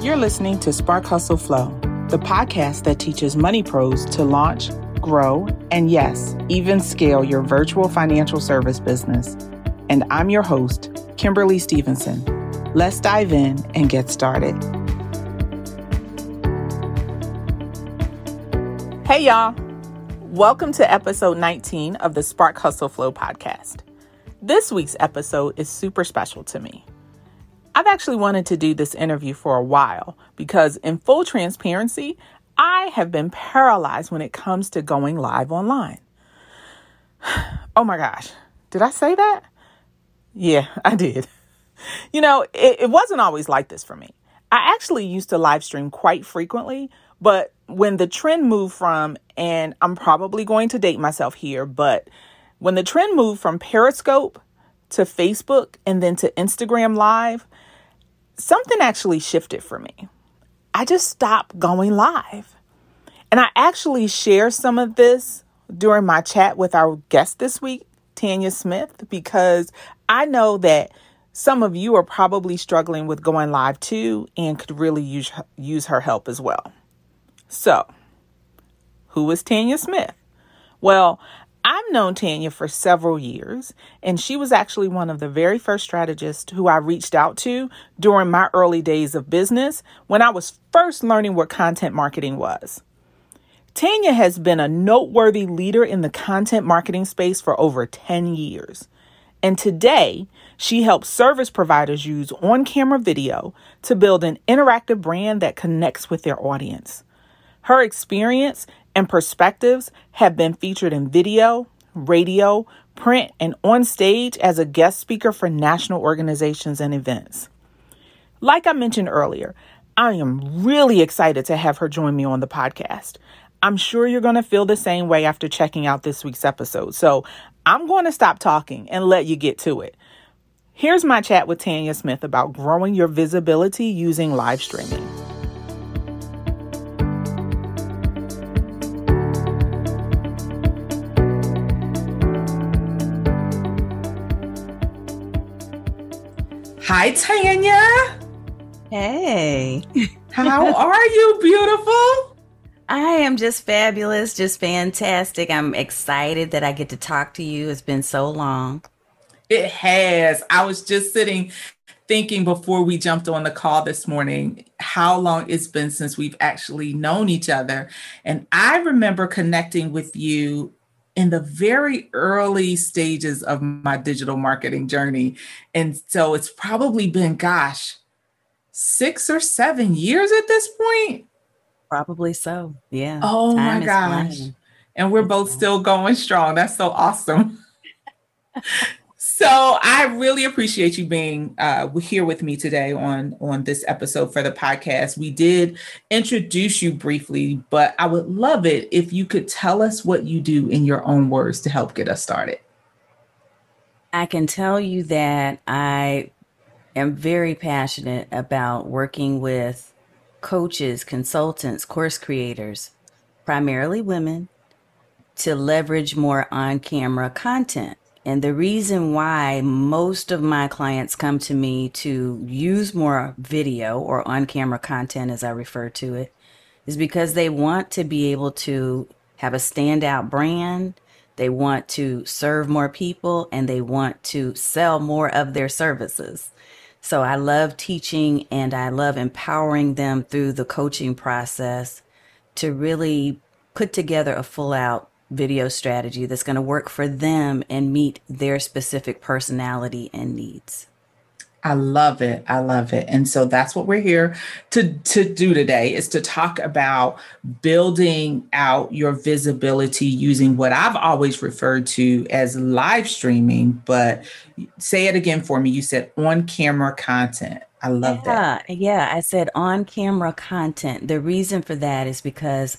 You're listening to Spark Hustle Flow, the podcast that teaches money pros to launch, grow, and yes, even scale your virtual financial service business. And I'm your host, Kimberly Stevenson. Let's dive in and get started. Hey y'all, welcome to episode 19 of the Spark Hustle Flow podcast. This week's episode is super special to me. I've actually wanted to do this interview for a while because, in full transparency, I have been paralyzed when it comes to going live online. Oh my gosh, did I say that? Yeah, I did. You know, it wasn't always like this for me. I actually used to live stream quite frequently, but when the trend moved from, and I'm probably going to date myself here, but when the trend moved from Periscope to Facebook and then to Instagram Live, something actually shifted for me. I just stopped going live. And I actually share some of this during my chat with our guest this week, Tanya Smith, because I know that some of you are probably struggling with going live too and could really use her help as well. So, who is Tanya Smith? Well, I've known Tanya for several years, and she was actually one of the very first strategists who I reached out to during my early days of business when I was first learning what content marketing was. Tanya has been a noteworthy leader in the content marketing space for over 10 years. And today, she helps service providers use on-camera video to build an interactive brand that connects with their audience. Her experience and perspectives have been featured in video, radio, print, and on stage as a guest speaker for national organizations and events. Like I mentioned earlier, I am really excited to have her join me on the podcast. I'm sure you're going to feel the same way after checking out this week's episode. So I'm going to stop talking and let you get to it. Here's my chat with Tanya Smith about growing your visibility using live streaming. Hi, Tanya. Hey. How are you, beautiful? I am just fabulous, just fantastic. I'm excited that I get to talk to you. It's been so long. It has. I was just sitting thinking before we jumped on the call this morning, how long it's been since we've actually known each other. And I remember connecting with you in the very early stages of my digital marketing journey. And so it's probably been, gosh, 6 or 7 years at this point. Probably so. Yeah. Oh my gosh. And we're both still going strong. That's so awesome. So I really appreciate you being here with me today on this episode for the podcast. We did introduce you briefly, but I would love it if you could tell us what you do in your own words to help get us started. I can tell you that I am very passionate about working with coaches, consultants, course creators, primarily women, to leverage more on-camera content. And the reason why most of my clients come to me to use more video or on-camera content, as I refer to it, is because they want to be able to have a standout brand. They want to serve more people and they want to sell more of their services. So I love teaching and I love empowering them through the coaching process to really put together a full-out video strategy that's going to work for them and meet their specific personality and needs. I love it. I love it. And so that's what we're here to do today, is to talk about building out your visibility using what I've always referred to as live streaming. But say it again for me. You said on-camera content. I love that. Yeah, I said on-camera content. The reason for that is because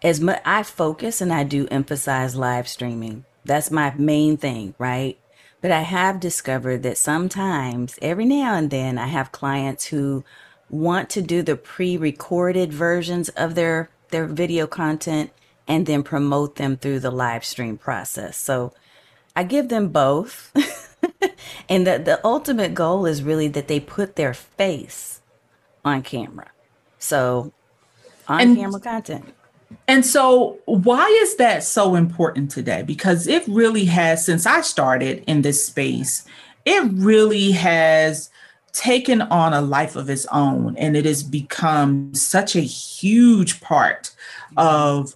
as much I focus and I do emphasize live streaming. That's my main thing, right? But I have discovered that sometimes, every now and then, I have clients who want to do the pre-recorded versions of their video content and then promote them through the live stream process. So I give them both. And the ultimate goal is really that they put their face on camera. So on-camera content. And so why is that so important today? Because it really has, since I started in this space, it really has taken on a life of its own. And it has become such a huge part of,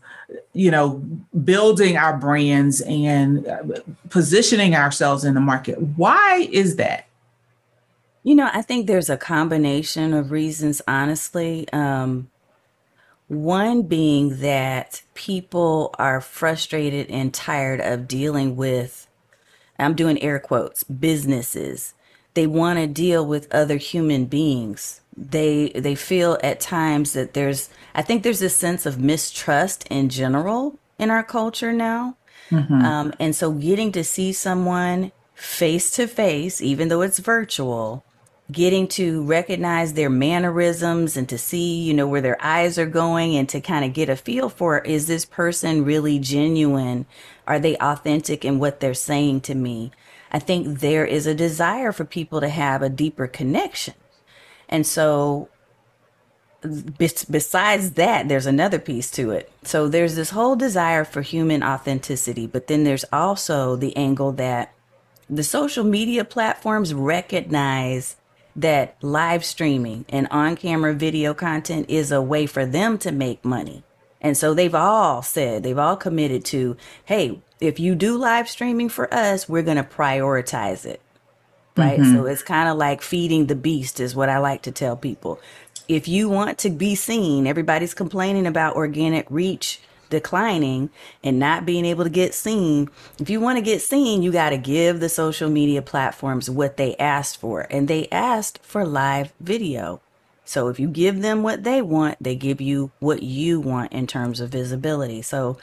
you know, building our brands and positioning ourselves in the market. Why is that? You know, I think there's a combination of reasons, honestly. One being that people are frustrated and tired of dealing with, I'm doing air quotes, businesses. They want to deal with other human beings. They feel at times that there's, I think there's a sense of mistrust in general in our culture now. Mm-hmm. And so getting to see someone face to face, even though it's virtual, getting to recognize their mannerisms and to see, you know, where their eyes are going and to kind of get a feel for, is this person really genuine? Are they authentic in what they're saying to me? I think there is a desire for people to have a deeper connection. And so besides that, there's another piece to it. So there's this whole desire for human authenticity, but then there's also the angle that the social media platforms recognize that live streaming and on-camera video content is a way for them to make money. And so they've all said, they've all committed to, hey, if you do live streaming for us, we're going to prioritize it, right? Mm-hmm. So it's kind of like feeding the beast is what I like to tell people. If you want to be seen, everybody's complaining about organic reach declining and not being able to get seen. If you want to get seen, you got to give the social media platforms what they asked for, and they asked for live video. So if you give them what they want, they give you what you want in terms of visibility. So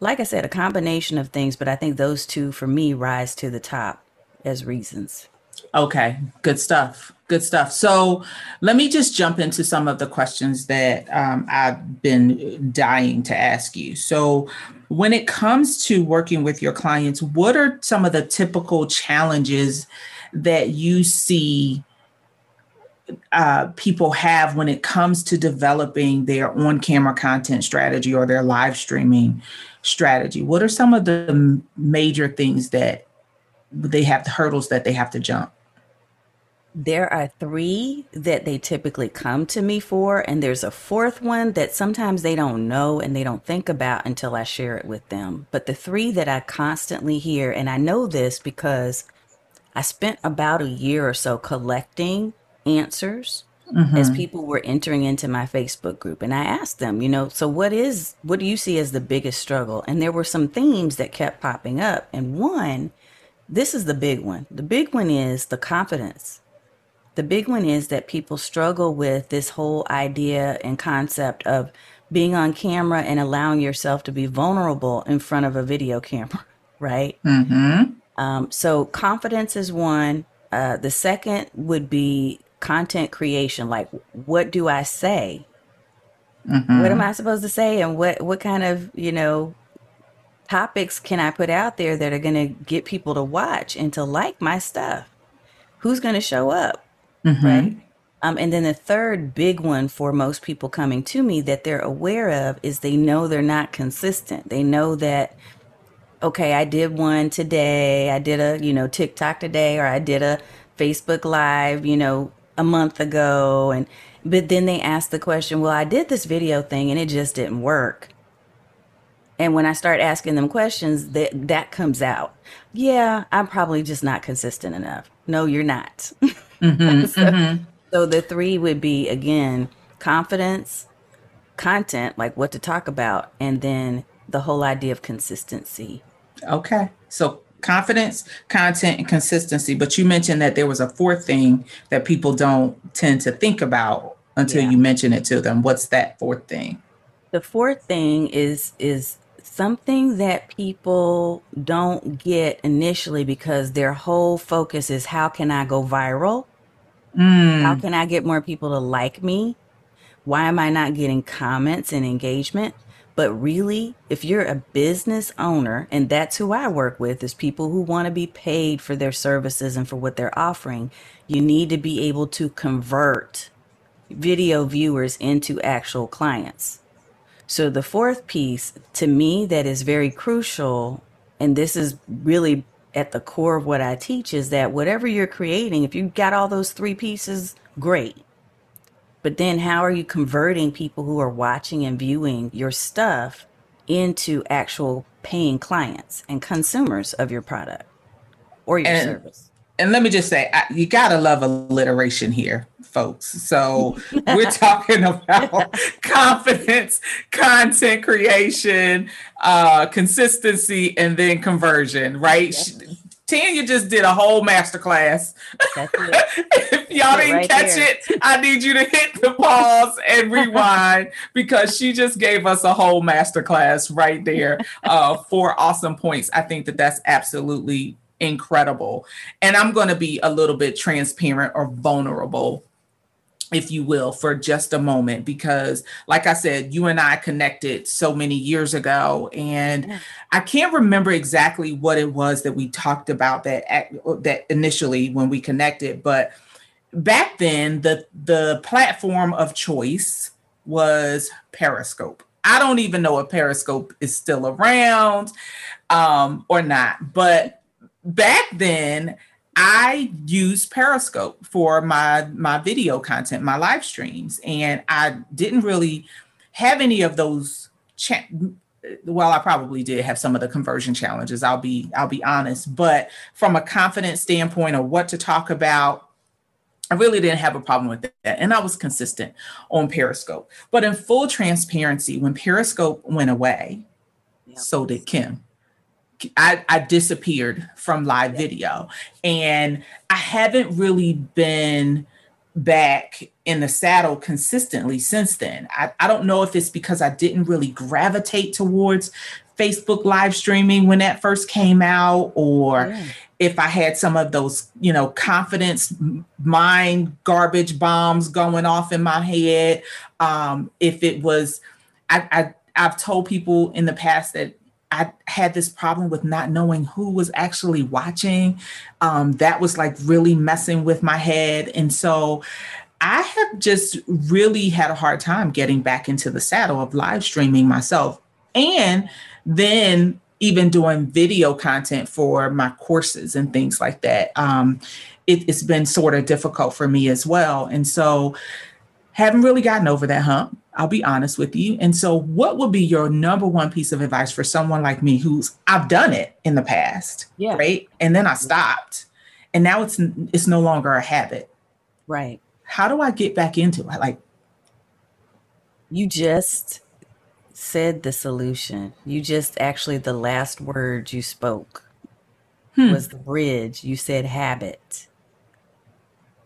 like I said, a combination of things, but I think those two for me rise to the top as reasons. Okay, good stuff. Good stuff. So let me just jump into some of the questions that I've been dying to ask you. So when it comes to working with your clients, what are some of the typical challenges that you see people have when it comes to developing their on-camera content strategy or their live streaming strategy? What are some of the major things that they have, the hurdles that they have to jump? There are three that they typically come to me for, and there's a fourth one that sometimes they don't know and they don't think about until I share it with them. But the three that I constantly hear, and I know this because I spent about a year or so collecting answers as people were entering into my Facebook group. And I asked them, you know, so what do you see as the biggest struggle? And there were some themes that kept popping up. And one, this is the big one. The big one is the confidence. The big one is that people struggle with this whole idea and concept of being on camera and allowing yourself to be vulnerable in front of a video camera, right? Mm-hmm. So confidence is one. The second would be content creation. Like, what do I say? Mm-hmm. What am I supposed to say? And what kind of, you know, topics can I put out there that are going to get people to watch and to like my stuff? Who's going to show up? Mm-hmm. Right. And then the third big one for most people coming to me that they're aware of is they know they're not consistent. They know that, okay, I did one today. I did a, you know, TikTok today, or I did a Facebook Live, you know, a month ago. And, but then they ask the question, well, I did this video thing and it just didn't work. And when I start asking them questions, that comes out. Yeah, I'm probably just not consistent enough. No, you're not. Mm-hmm, so the three would be, again, confidence, content, like what to talk about, and then the whole idea of consistency. Okay. So confidence, content, and consistency. But you mentioned that there was a fourth thing that people don't tend to think about until you mention it to them. What's that fourth thing? The fourth thing is something that people don't get initially because their whole focus is, how can I go viral? How can I get more people to like me? Why am I not getting comments and engagement? But really, if you're a business owner, and that's who I work with, is people who want to be paid for their services and for what they're offering, you need to be able to convert video viewers into actual clients. So the fourth piece to me that is very crucial, and this is really at the core of what I teach, is that whatever you're creating, if you've got all those three pieces, great. But then how are you converting people who are watching and viewing your stuff into actual paying clients and consumers of your product or your service? And let me just say, you gotta love alliteration here, folks. So we're talking about confidence, content creation, consistency, and then conversion, right? Yes. Tanya just did a whole masterclass. That's it. If y'all didn't catch it, I need you to hit the pause and rewind because she just gave us a whole masterclass right there. 4 awesome points. I think that that's absolutely incredible. And I'm going to be a little bit transparent or vulnerable, if you will, for just a moment, because like I said, you and I connected so many years ago, and I can't remember exactly what it was that we talked about that initially when we connected. But back then, the platform of choice was Periscope. I don't even know if Periscope is still around or not, but back then, I use Periscope for my video content, my live streams, and I didn't really have any of those. Well, I probably did have some of the conversion challenges. I'll be honest, but from a confidence standpoint of what to talk about, I really didn't have a problem with that, and I was consistent on Periscope. But in full transparency, when Periscope went away, so did Kim. I disappeared from live video, and I haven't really been back in the saddle consistently since then. I don't know if it's because I didn't really gravitate towards Facebook live streaming when that first came out, or if I had some of those, confidence mind garbage bombs going off in my head. If it was, I've told people in the past that I had this problem with not knowing who was actually watching. That was like really messing with my head. And so I have just really had a hard time getting back into the saddle of live streaming myself. And then even doing video content for my courses and things like that. It's been sort of difficult for me as well. And so haven't really gotten over that hump, I'll be honest with you. And so what would be your number one piece of advice for someone like me who's, I've done it in the past, right? And then I stopped, and now it's no longer a habit. Right. How do I get back into it? Like, you just said the solution. You just actually, the last word you spoke was the bridge. You said habit.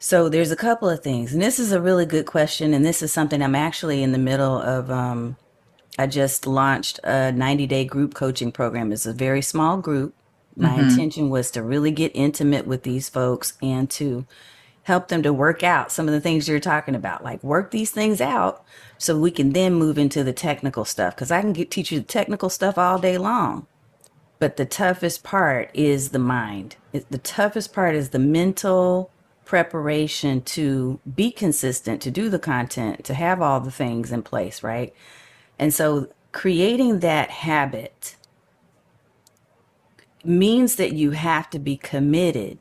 So there's a couple of things, and this is a really good question. And this is something I'm actually in the middle of. I just launched a 90-day group coaching program. It's a very small group. My intention was to really get intimate with these folks and to help them to work out some of the things you're talking about, like work these things out so we can then move into the technical stuff. Cause I can teach you the technical stuff all day long, but the toughest part is the mind. The toughest part is the mental preparation to be consistent, to do the content, to have all the things in place, right? And so creating that habit means that you have to be committed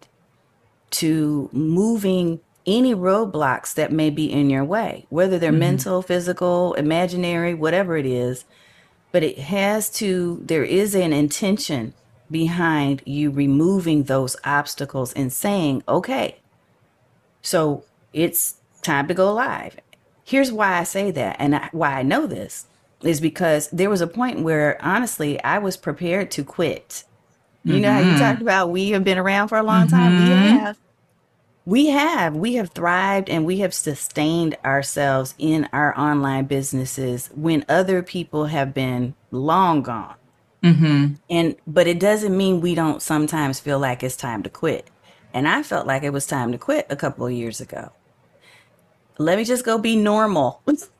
to moving any roadblocks that may be in your way, whether they're mental, physical, imaginary, whatever it is, but there is an intention behind you removing those obstacles and saying, okay, so it's time to go live. Here's why I say that, and why I know this is because there was a point where, honestly, I was prepared to quit. You know how you talked about we have been around for a long time? We have thrived, and we have sustained ourselves in our online businesses when other people have been long gone. But it doesn't mean we don't sometimes feel like it's time to quit. And I felt like it was time to quit a couple of years ago. Let me just go be normal. That's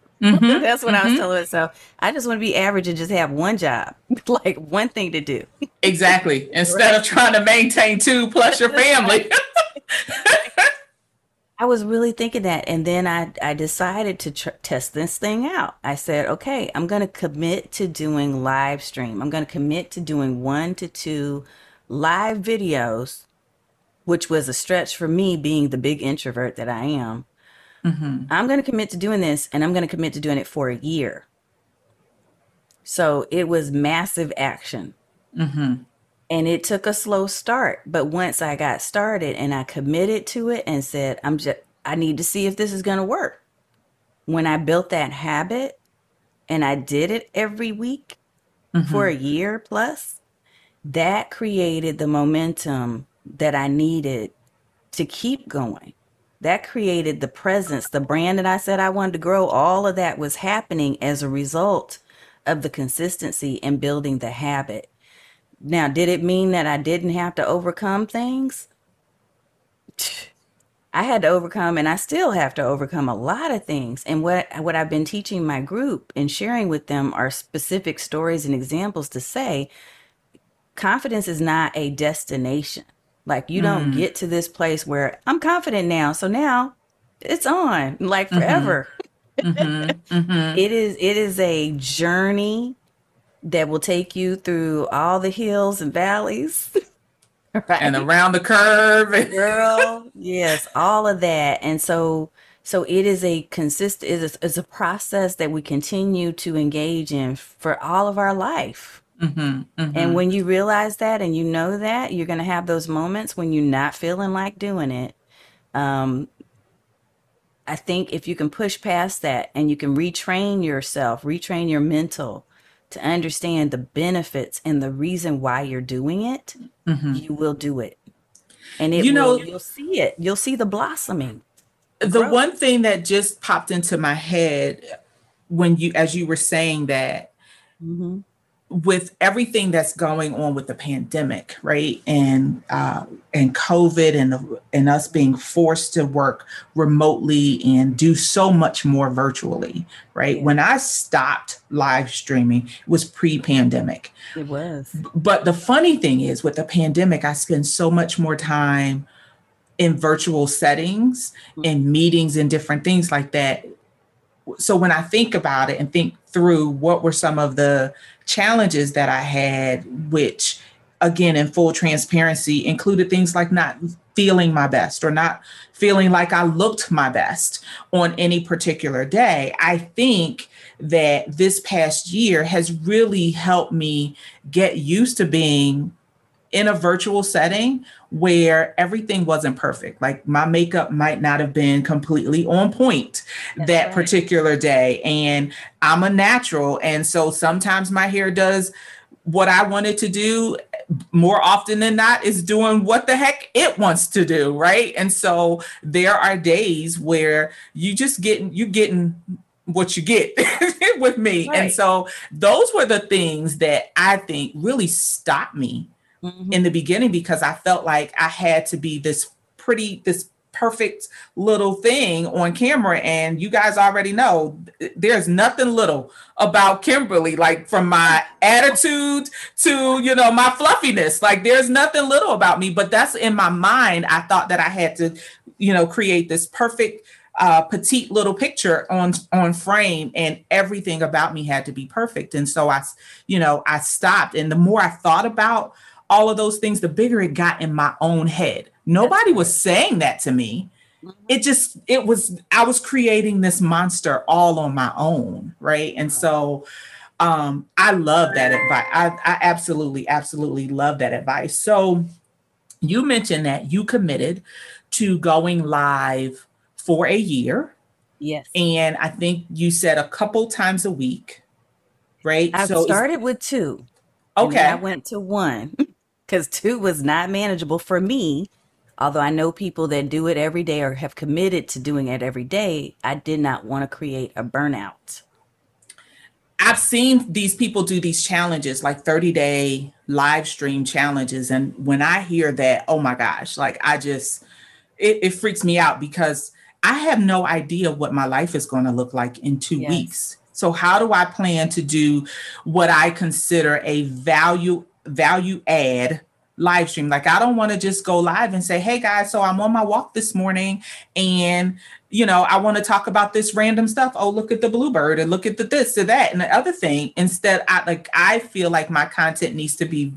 what I was telling myself. I just want to be average and just have one job, like one thing to do. Exactly. Instead of trying to maintain 2 plus your family. I was really thinking that. And then I decided to test this thing out. I said, okay, I'm going to commit to doing live stream. I'm going to commit to doing 1 to 2 live videos, which was a stretch for me being the big introvert that I am. Mm-hmm. I'm going to commit to doing this, and I'm going to commit to doing it for a year. So it was massive action. Mm-hmm. And it took a slow start, but once I got started and I committed to it and said, I need to see if this is going to work. When I built that habit and I did it every week mm-hmm. for a year plus, that created the momentum that I needed to keep going. That created the presence, the brand that I said I wanted to grow. All of that was happening as a result of the consistency and building the habit. Now, did it mean that I didn't have to overcome things? I had to overcome, and I still have to overcome a lot of things. And what I've been teaching my group and sharing with them are specific stories and examples to say, confidence is not a destination. Like, you don't get to this place where I'm confident now, so now it's on, like, forever. Mm-hmm. Mm-hmm. It is a journey that will take you through all the hills and valleys. Right? And around the curve. Girl, yes, all of that. And so it is a it's a process that we continue to engage in for all of our life. Mm-hmm, mm-hmm. And when you realize that and you know that, you're going to have those moments when you're not feeling like doing it. I think if you can push past that and you can retrain yourself, retrain your mental to understand the benefits and the reason why you're doing it, mm-hmm. you will do it. And you'll see it. You'll see the blossoming. The one thing that just popped into my head as you were saying that, mm-hmm. with everything that's going on with the pandemic, right? And COVID and us being forced to work remotely and do so much more virtually, right? Yeah. When I stopped live streaming, it was pre-pandemic. It was. But the funny thing is, with the pandemic, I spend so much more time in virtual settings mm-hmm. and meetings and different things like that. So when I think about it and think through what were some of the challenges that I had, which, again, in full transparency, included things like not feeling my best or not feeling like I looked my best on any particular day, I think that this past year has really helped me get used to being in a virtual setting where everything wasn't perfect. Like, my makeup might not have been completely on point that particular day. And I'm a natural. And so sometimes my hair does what I wanted to do more often than not is doing what the heck it wants to do. Right. And so there are days where you're getting what you get with me. Right. And so those were the things that I think really stopped me mm-hmm. in the beginning, because I felt like I had to be this perfect little thing on camera. And you guys already know there's nothing little about Kimberly, like, from my attitude to, my fluffiness, like, there's nothing little about me. But that's in my mind. I thought that I had to, create this perfect petite little picture on frame, and everything about me had to be perfect. And so I stopped. And the more I thought about all of those things, the bigger it got in my own head. Nobody was saying that to me. I was creating this monster all on my own. Right. And so I love that advice. I absolutely, absolutely love that advice. So you mentioned that you committed to going live for a year. Yes. And I think you said a couple times a week, right? I started with 2. Okay. I went to 1. Because 2 was not manageable for me, although I know people that do it every day or have committed to doing it every day. I did not want to create a burnout. I've seen these people do these challenges, like 30-day live stream challenges. And when I hear that, oh my gosh, like, it freaks me out, because I have no idea what my life is going to look like in 2 weeks. So how do I plan to do what I consider a value add live stream. Like, I don't want to just go live and say, hey guys, so I'm on my walk this morning and, you know, I want to talk about this random stuff. Oh, look at the bluebird and look at the this or that and the other thing. Instead, I feel like my content needs to be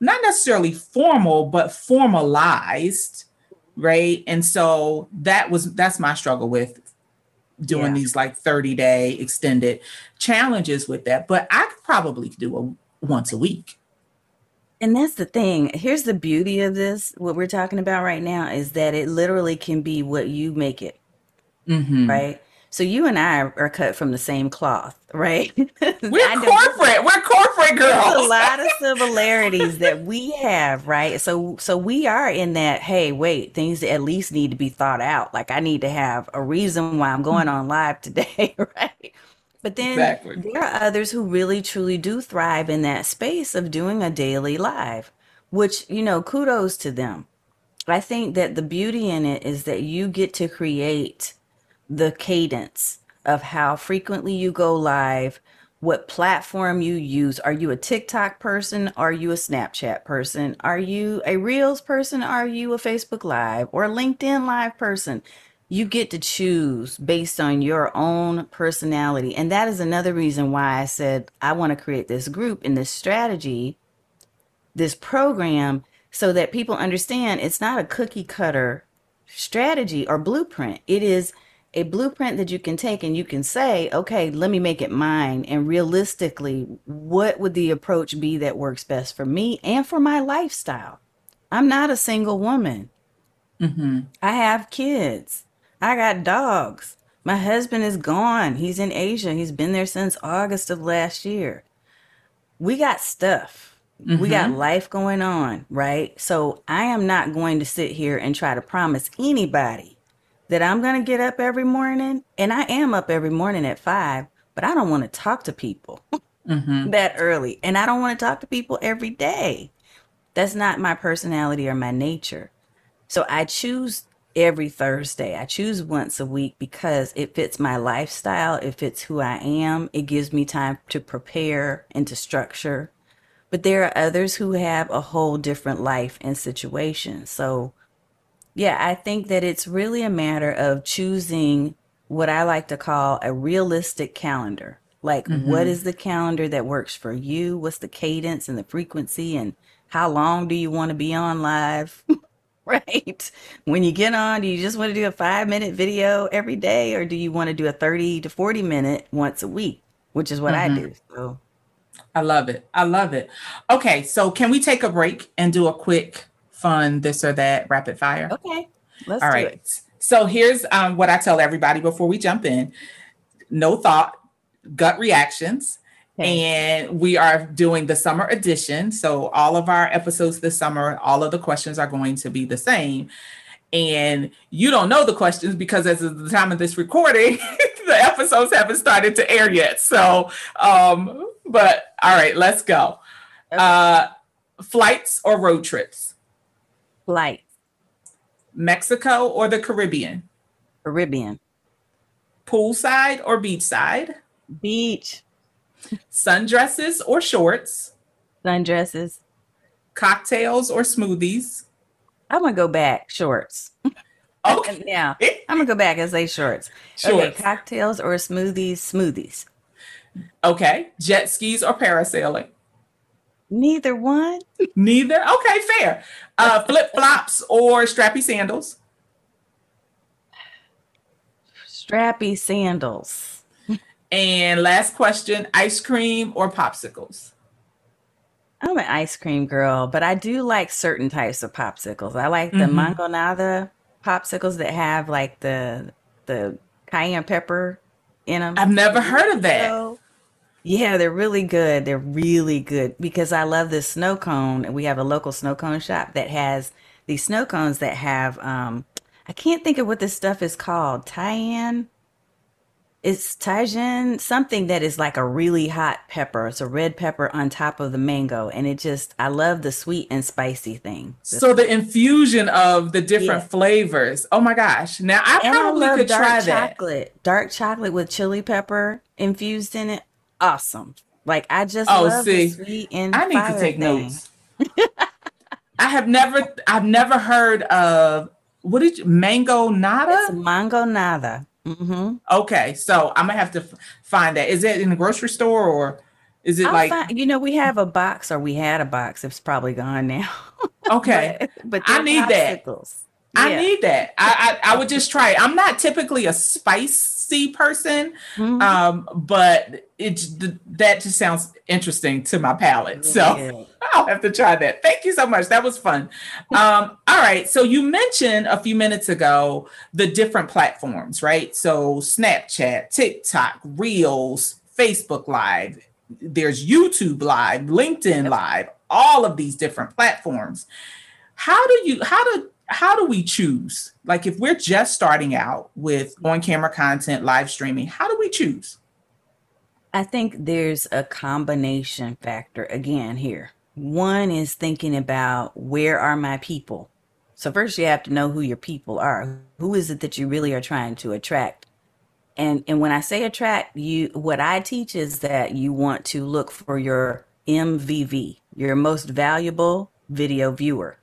not necessarily formal, but formalized. Right. And so that's my struggle with doing these like 30-day extended challenges with that. But I could probably do a once a week. And that's the thing. Here's the beauty of this. What we're talking about right now is that it literally can be what you make it. Mm-hmm. Right. So you and I are cut from the same cloth, right? We're corporate girls. There's a lot of similarities that we have, right? So we are in that, hey, wait, things at least need to be thought out. Like, I need to have a reason why I'm going on live today, right? But then there are others who really, truly do thrive in that space of doing a daily live, which, you know, kudos to them. But I think that the beauty in it is that you get to create the cadence of how frequently you go live, what platform you use. Are you a TikTok person? Are you a Snapchat person? Are you a Reels person? Are you a Facebook Live or a LinkedIn Live person? You get to choose based on your own personality. And that is another reason why I said, I want to create this group and this strategy, this program, so that people understand it's not a cookie cutter strategy or blueprint. It is a blueprint that you can take and you can say, okay, let me make it mine. And realistically, what would the approach be that works best for me and for my lifestyle? I'm not a single woman. Mm-hmm. I have kids. I got dogs. My husband is gone. He's in Asia. He's been there since August of last year. We got stuff. Mm-hmm. We got life going on, right? So I am not going to sit here and try to promise anybody that I'm going to get up every morning. And I am up every morning at 5, but I don't want to talk to people mm-hmm. that early. And I don't want to talk to people every day. That's not my personality or my nature. So I choose every Thursday. I choose once a week because it fits my lifestyle. It fits who I am. It gives me time to prepare and to structure. But there are others who have a whole different life and situation. So yeah, I think that it's really a matter of choosing what I like to call a realistic calendar. Like, mm-hmm. what is the calendar that works for you? What's the cadence and the frequency? And how long do you want to be on live? Right? When you get on, do you just want to do a 5-minute video every day? Or do you want to do a 30 to 40 minute once a week, which is what mm-hmm. I do. So I love it. I love it. Okay. So can we take a break and do a quick fun this or that rapid fire? Okay. Let's all do right. it. So here's what I tell everybody before we jump in. No thought, gut reactions. And we are doing the summer edition. So all of our episodes this summer, all of the questions are going to be the same. And you don't know the questions because as of the time of this recording, the episodes haven't started to air yet. So, but all right, let's go. Flights or road trips? Flights. Mexico or the Caribbean? Caribbean. Poolside or beachside? Beach. Sundresses or shorts? Sundresses. Cocktails or smoothies? I'm going to go back. Shorts. Okay. Yeah. I'm going to go back and say shorts. Okay. Cocktails or smoothies? Smoothies. Okay. Jet skis or parasailing? Neither one. Neither? Okay, fair. Flip-flops or strappy sandals? Strappy sandals. And last question, ice cream or popsicles? I'm an ice cream girl, but I do like certain types of popsicles. I like the mm-hmm. mangonada popsicles that have like the cayenne pepper in them. I've never heard of that. So, yeah, they're really good. They're really good because I love this snow cone. And we have a local snow cone shop that has these snow cones that have, I can't think of what this stuff is called. It's Tajin, something that is like a really hot pepper. It's a red pepper on top of the mango. And it just, I love the sweet and spicy thing. So the infusion of the different flavors. Oh my gosh. Now I could try that. Dark chocolate with chili pepper infused in it. Awesome. Like I just love the sweet and I need to take notes. I've never heard of, what did you, mango nada? It's mango nada. Mm-hmm. Okay. So I'm gonna have to find that. Is it in the grocery store or is it we have a box, or we had a box. It's probably gone now. Okay. but I need popsicles. That. Yeah. I need that. I would just try it. I'm not typically a spicy person, mm-hmm. But that just sounds interesting to my palate. So yeah. I'll have to try that. Thank you so much. That was fun. All right. So you mentioned a few minutes ago the different platforms, right? So Snapchat, TikTok, Reels, Facebook Live, there's YouTube Live, LinkedIn Live, all of these different platforms. How do we choose? Like, if we're just starting out with on-camera content, live streaming, how do we choose? I think there's a combination factor again here. One is thinking about, where are my people? So first you have to know who your people are. Who is it that you really are trying to attract? And when I say attract, what I teach is that you want to look for your MVV, your most valuable video viewer.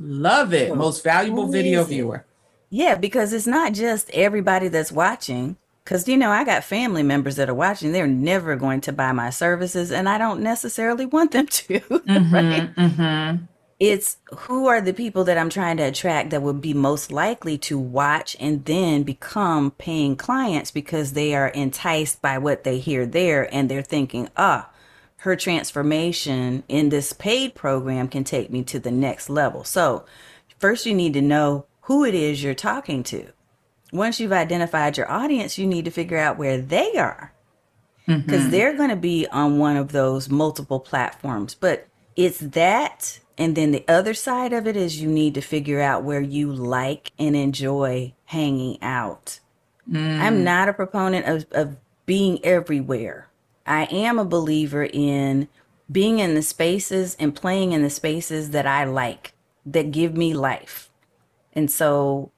Love it. Most valuable video viewer. Yeah, because it's not just everybody that's watching. Because, I got family members that are watching. They're never going to buy my services, and I don't necessarily want them to. Mm-hmm, right? Mm-hmm. It's, who are the people that I'm trying to attract that would be most likely to watch and then become paying clients, because they are enticed by what they hear there, and they're thinking, her transformation in this paid program can take me to the next level. So first you need to know who it is you're talking to. Once you've identified your audience, you need to figure out where they are, because mm-hmm. they're going to be on one of those multiple platforms. But it's that. And then the other side of it is, you need to figure out where you like and enjoy hanging out. Mm. I'm not a proponent of being everywhere. I am a believer in being in the spaces and playing in the spaces that I like, that give me life. And so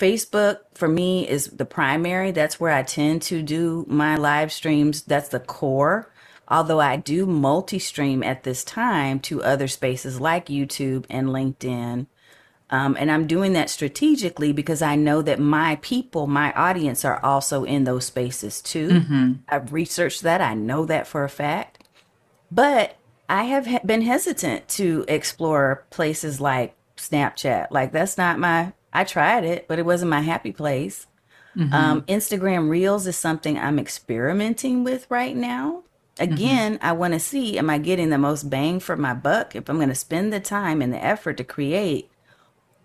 Facebook for me is the primary. That's where I tend to do my live streams. That's the core. Although I do multi-stream at this time to other spaces like YouTube and LinkedIn. And I'm doing that strategically, because I know that my people, my audience, are also in those spaces too. Mm-hmm. I've researched that. I know that for a fact. But I have been hesitant to explore places like Snapchat. Like, that's not I tried it, but it wasn't my happy place. Mm-hmm. Instagram Reels is something I'm experimenting with right now. Again, mm-hmm. I want to see, am I getting the most bang for my buck? If I'm going to spend the time and the effort to create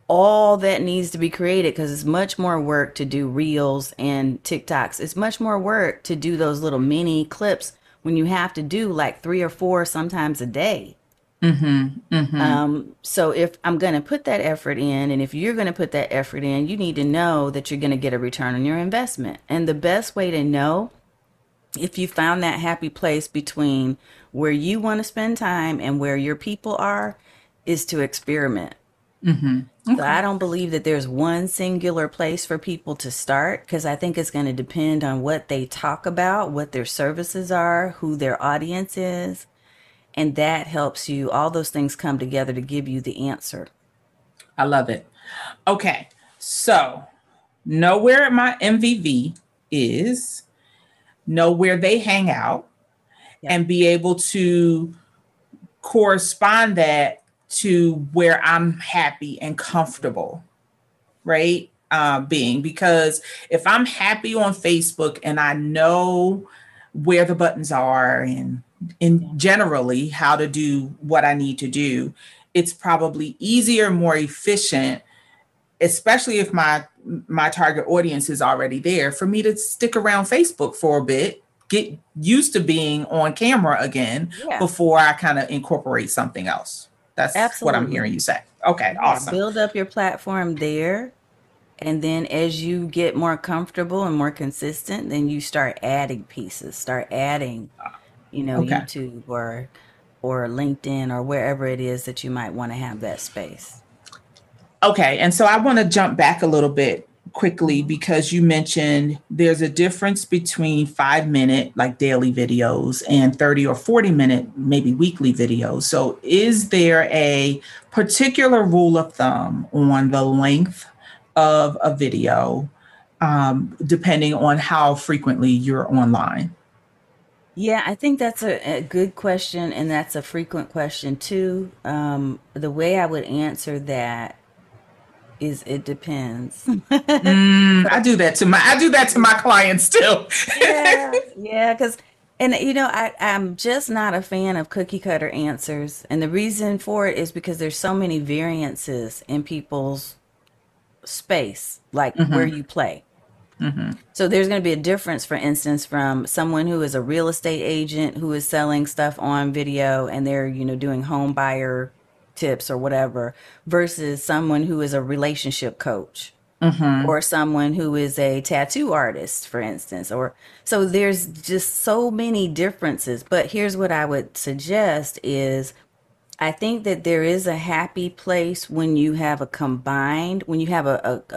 all that needs to be created, because it's much more work to do Reels and TikToks. It's much more work to do those little mini clips when you have to do like 3 or 4 sometimes a day. Mm-hmm. Mm-hmm. So if I'm going to put that effort in, and if you're going to put that effort in, you need to know that you're going to get a return on your investment. And the best way to know if you found that happy place between where you want to spend time and where your people are is to experiment. Mm-hmm. Okay. So I don't believe that there's one singular place for people to start, because I think it's going to depend on what they talk about, what their services are, who their audience is. And that helps you. All those things come together to give you the answer. I love it. Okay. So know where my MVV is, know where they hang out, and be able to correspond that to where I'm happy and comfortable, right? Because if I'm happy on Facebook and I know where the buttons are and generally how to do what I need to do, it's probably easier, more efficient, especially if my target audience is already there, for me to stick around Facebook for a bit, get used to being on camera again before I kind of incorporate something else. That's Absolutely. What I'm hearing you say. Okay, awesome. Build up your platform there. And then as you get more comfortable and more consistent, then you start adding pieces, YouTube or LinkedIn or wherever it is that you might want to have that space. Okay. And so I want to jump back a little bit quickly because you mentioned there's a difference between 5-minute like daily videos and 30 or 40-minute, maybe weekly videos. So is there a particular rule of thumb on the length of a video, depending on how frequently you're online? Yeah, I think that's a good question. And that's a frequent question too. The way I would answer that is it depends. I do that to my clients too. Yeah. Because you know, I'm just not a fan of cookie cutter answers. And the reason for it is because there's so many variances in people's space, like where you play. Mm-hmm. So there's going to be a difference, for instance, from someone who is a real estate agent who is selling stuff on video and they're, you know, doing home buyer tips or whatever, versus someone who is a relationship coach or someone who is a tattoo artist, for instance. Or so there's just so many differences. But here's what I would suggest is I think that there is a happy place when you have a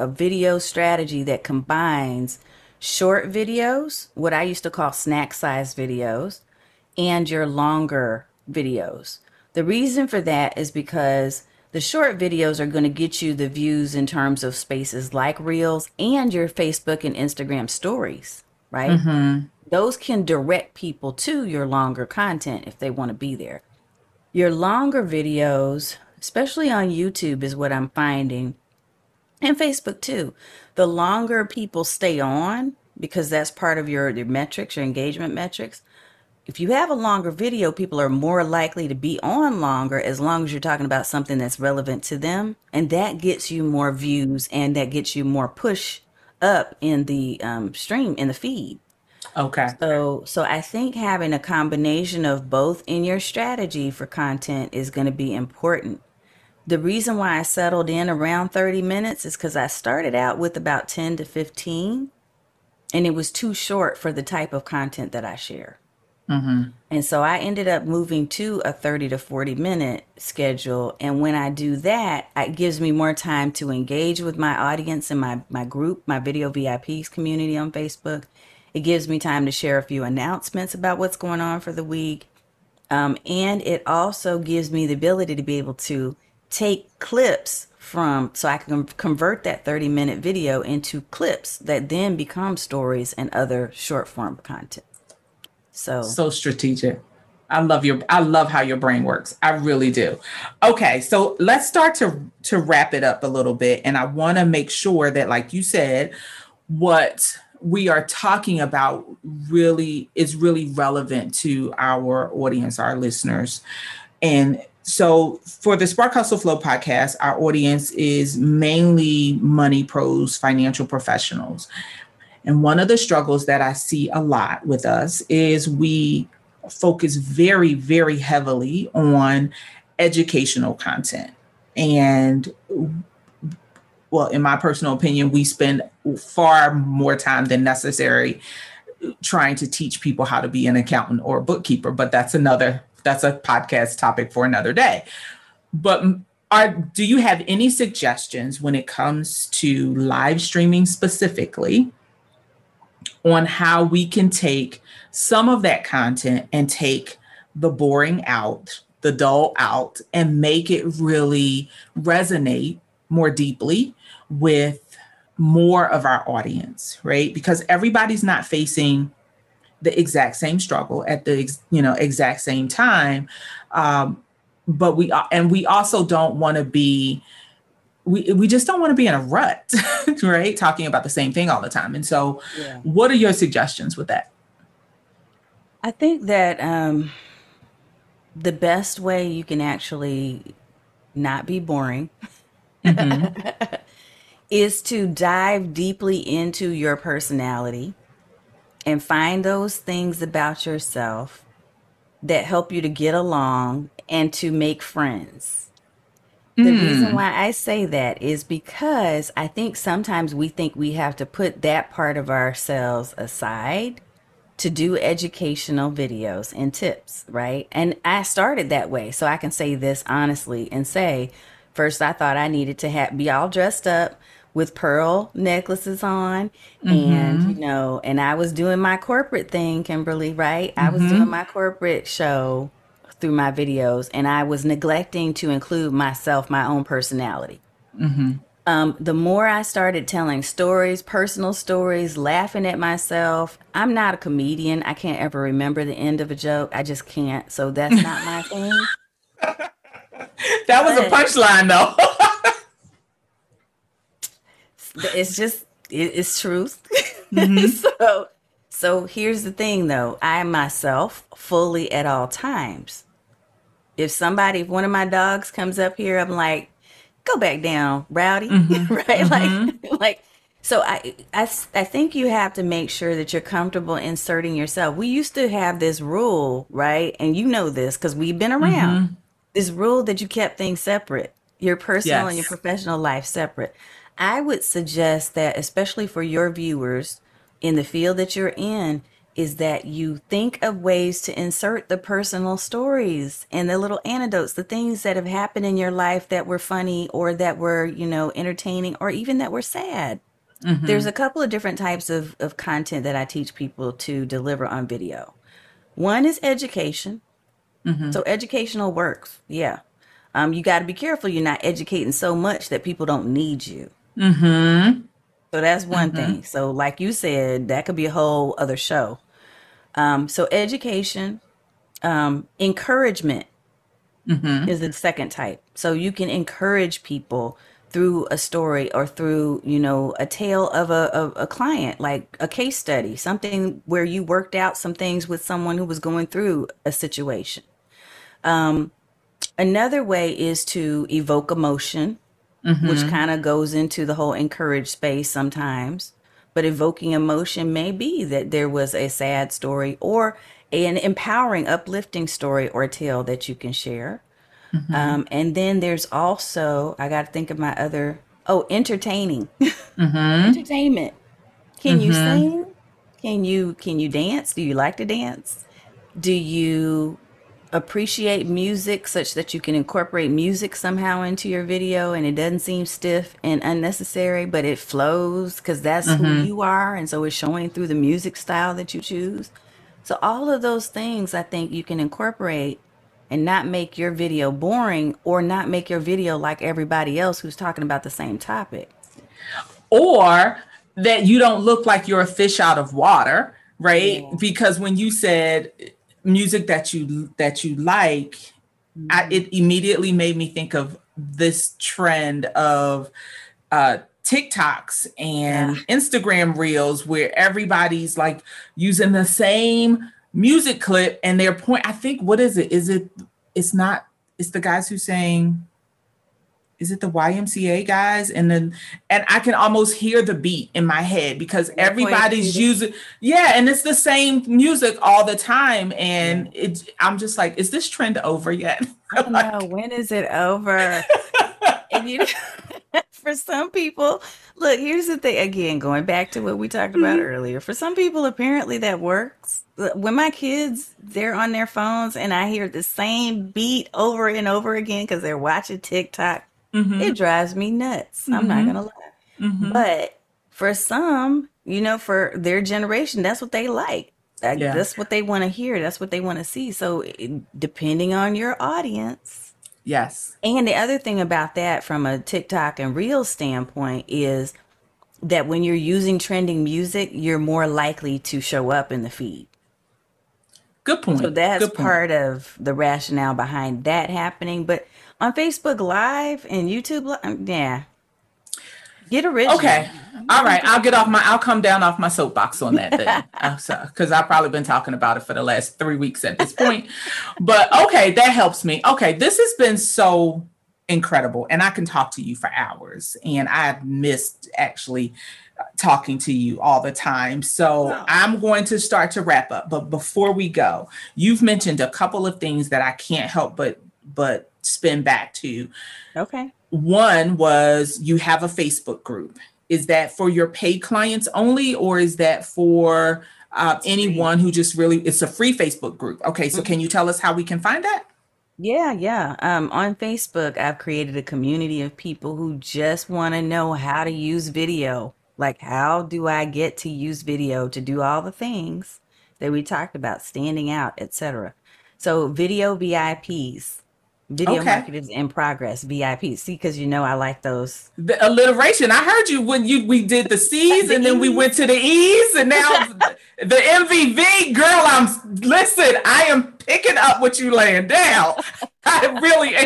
video strategy that combines short videos, what I used to call snack size videos, and your longer videos. The reason for that is because the short videos are going to get you the views in terms of spaces like Reels and your Facebook and Instagram stories, right? Mm-hmm. Those can direct people to your longer content if they want to be there. Your longer videos, especially on YouTube, is what I'm finding, and Facebook too. The longer people stay on, because that's part of your metrics, your engagement metrics. If you have a longer video, people are more likely to be on longer as long as you're talking about something that's relevant to them. And that gets you more views and that gets you more push up in the stream, in the feed. Okay. So I think having a combination of both in your strategy for content is going to be important. The reason why I settled in around 30 minutes is because I started out with about 10 to 15, and it was too short for the type of content that I share. Mm-hmm. And so I ended up moving to a 30 to 40 minute schedule. And when I do that, it gives me more time to engage with my audience and my group, my Video VIPs community on Facebook. It gives me time to share a few announcements about what's going on for the week. And it also gives me the ability to be able to take clips so I can convert that 30-minute video into clips that then become stories and other short form content. So strategic. I love how your brain works. I really do. Okay. So let's start to wrap it up a little bit. And I want to make sure that, like you said, what we are talking about really is really relevant to our audience, our listeners. And so for the Spark Hustle Flow podcast, our audience is mainly money pros, financial professionals. And one of the struggles that I see a lot with us is we focus very, very heavily on educational content. And well, in my personal opinion, we spend far more time than necessary trying to teach people how to be an accountant or a bookkeeper, but that's a podcast topic for another day. But do you have any suggestions when it comes to live streaming specifically on how we can take some of that content and take the boring out, the dull out, and make it really resonate more deeply with more of our audience, right? Because everybody's not facing the exact same struggle at the exact same time. But we also don't want to be, we just don't want to be in a rut, right? Talking about the same thing all the time. And so What are your suggestions with that? I think that the best way you can actually not be boring mm-hmm. is to dive deeply into your personality and find those things about yourself that help you to get along and to make friends. The reason why I say that is because I think sometimes we think we have to put that part of ourselves aside to do educational videos and tips, right? And I started that way, so I can say this honestly and say, first, I thought I needed to be all dressed up with pearl necklaces on. Mm-hmm. And, you know, and I was doing my corporate thing, Kimberly, right? Mm-hmm. I was doing my corporate show through my videos, and I was neglecting to include myself, my own personality. Mm-hmm. The more I started telling stories, personal stories, laughing at myself, I'm not a comedian. I can't ever remember the end of a joke. I just can't. So that's not my thing. That was a punchline, though. It's just, it's truth. Mm-hmm. So here's the thing, though. I am myself fully at all times. If one of my dogs comes up here, I'm like, go back down, rowdy, mm-hmm. right? Mm-hmm. So I think you have to make sure that you're comfortable inserting yourself. We used to have this rule, right? And you know this because we've been around, mm-hmm. this rule that you kept things separate, your personal yes. and your professional life separate. I would suggest that, especially for your viewers in the field that you're in, is that you think of ways to insert the personal stories and the little anecdotes, the things that have happened in your life that were funny or that were, you know, entertaining or even that were sad. Mm-hmm. There's a couple of different types of content that I teach people to deliver on video. One is education. Mm-hmm. So educational works. Yeah. You got to be careful you're not educating so much that people don't need you. Mm-hmm. So that's one mm-hmm. thing. So like you said, that could be a whole other show. So education, encouragement mm-hmm. is the second type. So you can encourage people through a story or through, you know, a tale of a client, like a case study, something where you worked out some things with someone who was going through a situation. Another way is to evoke emotion, mm-hmm. which kind of goes into the whole encourage space sometimes. But evoking emotion may be that there was a sad story or an empowering, uplifting story or tale that you can share. Mm-hmm. And then there's also, I got to think of my other, entertaining, mm-hmm. entertainment. Can mm-hmm. you sing? Can you dance? Do you like to dance? Do you appreciate music such that you can incorporate music somehow into your video and it doesn't seem stiff and unnecessary, but it flows because that's mm-hmm. who you are. And so it's showing through the music style that you choose. So all of those things I think you can incorporate and not make your video boring or not make your video like everybody else who's talking about the same topic. Or that you don't look like you're a fish out of water, right? Yeah. Because when you said music that you like, mm-hmm. It immediately made me think of this trend of TikToks and Instagram reels where everybody's like using the same music clip and their point. I think, what is it? It's the guys who sang, is it the YMCA guys? And I can almost hear the beat in my head because everybody's using, and it's the same music all the time. And I'm just like, is this trend over yet? I don't know, when is it over? And for some people, look, here's the thing, again, going back to what we talked about mm-hmm. earlier. For some people, apparently that works. When my kids, they're on their phones and I hear the same beat over and over again because they're watching TikTok. Mm-hmm. It drives me nuts. Mm-hmm. I'm not going to lie. Mm-hmm. But for some, you know, for their generation, that's what they like. That's what they want to hear. That's what they want to see. So depending on your audience. Yes. And the other thing about that from a TikTok and reel standpoint is that when you're using trending music, you're more likely to show up in the feed. Good point. So that's part of the rationale behind that happening. But on Facebook Live and YouTube Live, get original. Okay. All right. I'll come down off my soapbox on that then. Because I've probably been talking about it for the last 3 weeks at this point. But okay, that helps me. Okay. This has been so incredible. And I can talk to you for hours. And I've missed actually talking to you all the time. So I'm going to start to wrap up. But before we go, you've mentioned a couple of things that I can't help but spin back to. Okay. One was you have a Facebook group. Is that for your paid clients only, or is that for anyone who just really, it's a free Facebook group? Okay. So can you tell us how we can find that? On Facebook, I've created a community of people who just want to know how to use video. Like, how do I get to use video to do all the things that we talked about, standing out, etc. So Video VIPs, Video Marketers in Progress, VIPs. See, because you know I like those. The alliteration. I heard you when we did the C's and then we went to the E's and now the MVV. Girl, I am picking up what you laying down. I really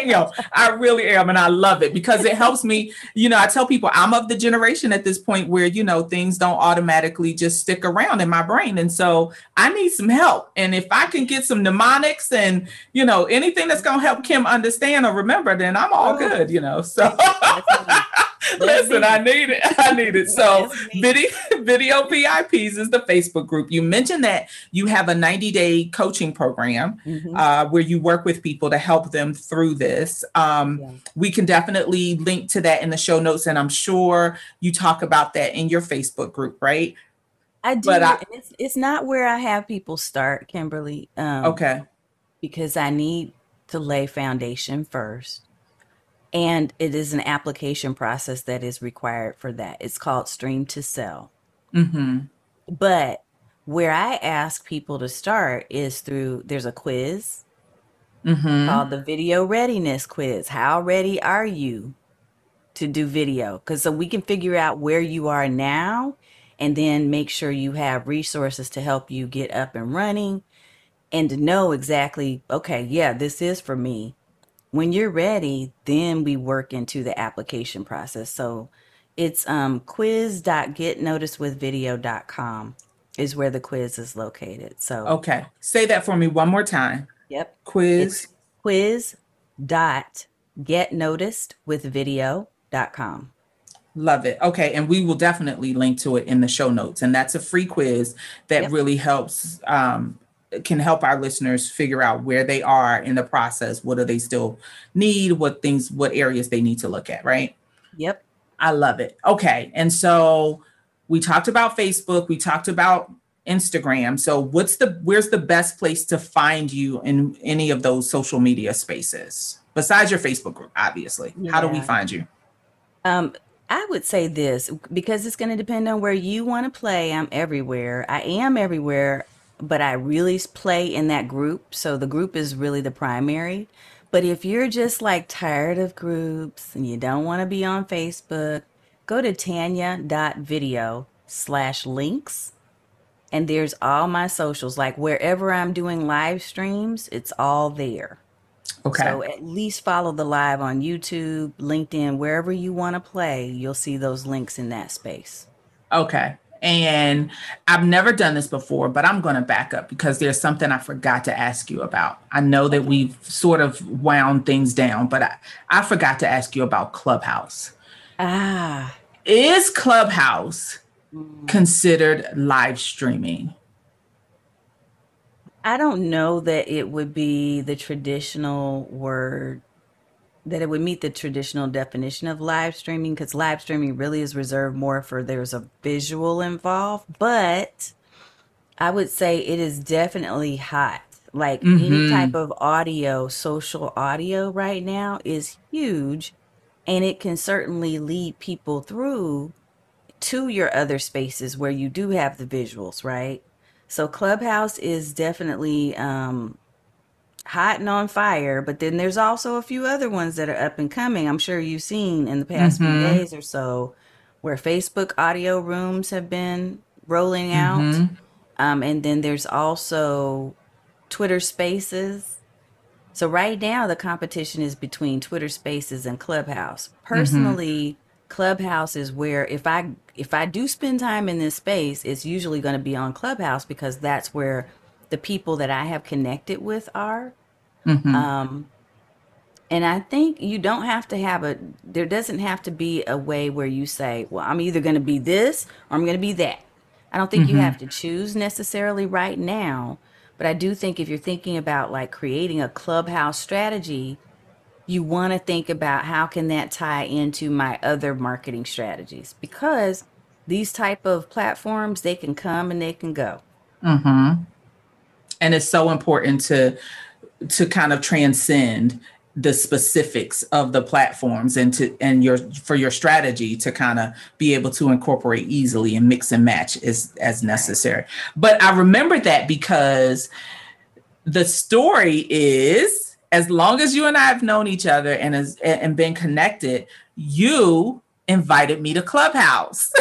am. And I love it because it helps me. You know, I tell people I'm of the generation at this point where, you know, things don't automatically just stick around in my brain. And so I need some help. And if I can get some mnemonics and, you know, anything that's going to help Kim understand or remember, then I'm all good, you know, so. Listen, I need it. So Video VIPs is the Facebook group. You mentioned that you have a 90-day coaching program where you work with people to help them through this. We can definitely link to that in the show notes. And I'm sure you talk about that in your Facebook group, right? I do. But it's not where I have people start, Kimberly. Because I need to lay foundation first. And it is an application process that is required for that. It's called Stream to Sell. But where I ask people to start is through, there's a quiz called the Video Readiness Quiz. How ready are you to do video? Because so we can figure out where you are now and then make sure you have resources to help you get up and running and to know exactly, okay, yeah, this is for me. When you're ready, then we work into the application process. So it's quiz.getnoticewithvideo.com is where the quiz is located. So say that for me one more time. Quiz. It's quiz.getnoticedwithvideo.com. Love it. Okay. And we will definitely link to it in the show notes. And that's a free quiz that really helps can help our listeners figure out where they are in the process. What do they still need? What areas they need to look at, right? I love it. Okay. And so we talked about Facebook, we talked about Instagram. So where's the best place to find you in any of those social media spaces besides your Facebook group, obviously? How do we find you? I would say this, because it's going to depend on where you want to play. I am everywhere. But I really play in that group. So the group is really the primary. But if you're just like tired of groups and you don't want to be on Facebook, go to tanya.video/links. And there's all my socials. Like wherever I'm doing live streams, it's all there. Okay. So at least follow the live on YouTube, LinkedIn, wherever you want to play, you'll see those links in that space. Okay. And I've never done this before, but I'm going to back up because there's something I forgot to ask you about. I know that we've sort of wound things down, but I forgot to ask you about Clubhouse. Is Clubhouse considered live streaming? I don't know that it would be the traditional word, that it would meet the traditional definition of live streaming, because live streaming really is reserved more for there's a visual involved. But I would say it is definitely hot. Like any type of audio, social audio right now is huge, and it can certainly lead people through to your other spaces where you do have the visuals, right? So Clubhouse is definitely hot and on fire, but then there's also a few other ones that are up and coming. I'm sure you've seen in the past few days or so where Facebook audio rooms have been rolling out. And then there's also Twitter Spaces. So right now the competition is between Twitter Spaces and Clubhouse. Personally, Clubhouse is where if I do spend time in this space, it's usually going to be on Clubhouse, because that's where the people that I have connected with are. And I think you don't have to have there doesn't have to be a way where you say, well, I'm either going to be this or I'm going to be that. I don't think you have to choose necessarily right now, but I do think if you're thinking about like creating a Clubhouse strategy, you want to think about how can that tie into my other marketing strategies, because these type of platforms, they can come and they can go. And it's so important to to kind of transcend the specifics of the platforms and to and your for your strategy to kind of be able to incorporate easily and mix and match as necessary. But I remember that because the story is, as long as you and I have known each other and been connected, you invited me to Clubhouse.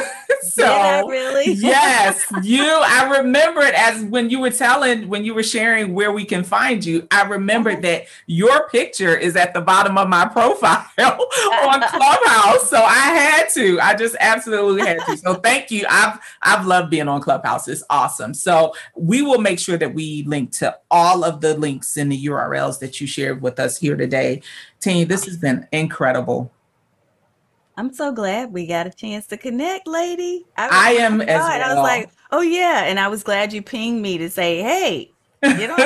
So yeah, really? Yes, I remember it as when you were sharing where we can find you. I remembered that your picture is at the bottom of my profile on Clubhouse. So I just absolutely had to. So thank you. I've loved being on Clubhouse. It's awesome. So we will make sure that we link to all of the links and the URLs that you shared with us here today. Tanya, this has been incredible. I'm so glad we got a chance to connect, lady. I am as well. I was like, oh yeah. And I was glad you pinged me to say, hey, get on.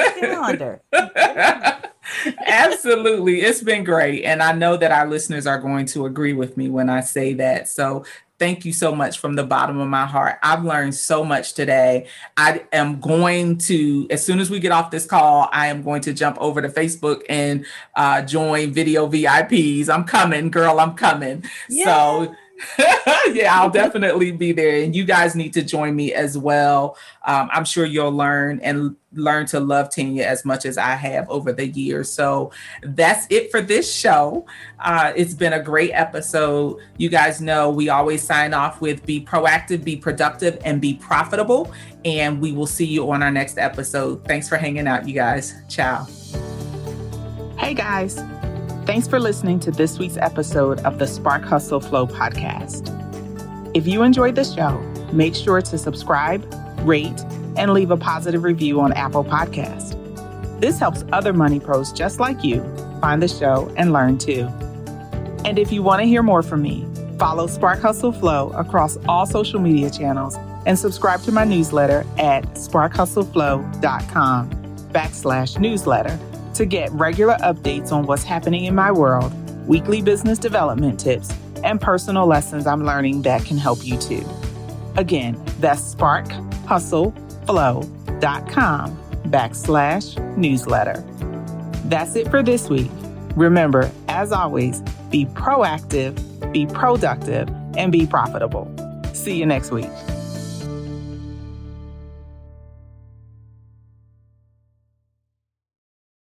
Absolutely. It's been great. And I know that our listeners are going to agree with me when I say that. So thank you so much from the bottom of my heart. I've learned so much today. I am going to, as soon as we get off this call, I am going to jump over to Facebook and join Video VIPs. I'm coming, girl. I'm coming. Yeah. So I'll definitely be there. And you guys need to join me as well. I'm sure you'll learn to love Tanya as much as I have over the years. So that's it for this show. It's been a great episode. You guys know we always sign off with be proactive, be productive, and be profitable. And we will see you on our next episode. Thanks for hanging out, you guys. Ciao. Hey guys, thanks for listening to this week's episode of the Spark Hustle Flow podcast. If you enjoyed the show, make sure to subscribe, rate, and leave a positive review on Apple Podcasts. This helps other money pros just like you find the show and learn too. And if you want to hear more from me, follow Spark Hustle Flow across all social media channels and subscribe to my newsletter at sparkhustleflow.com/newsletter to get regular updates on what's happening in my world, weekly business development tips, and personal lessons I'm learning that can help you too. Again, that's sparkhustleflow.com/newsletter. That's it for this week. Remember, as always, be proactive, be productive, and be profitable. See you next week.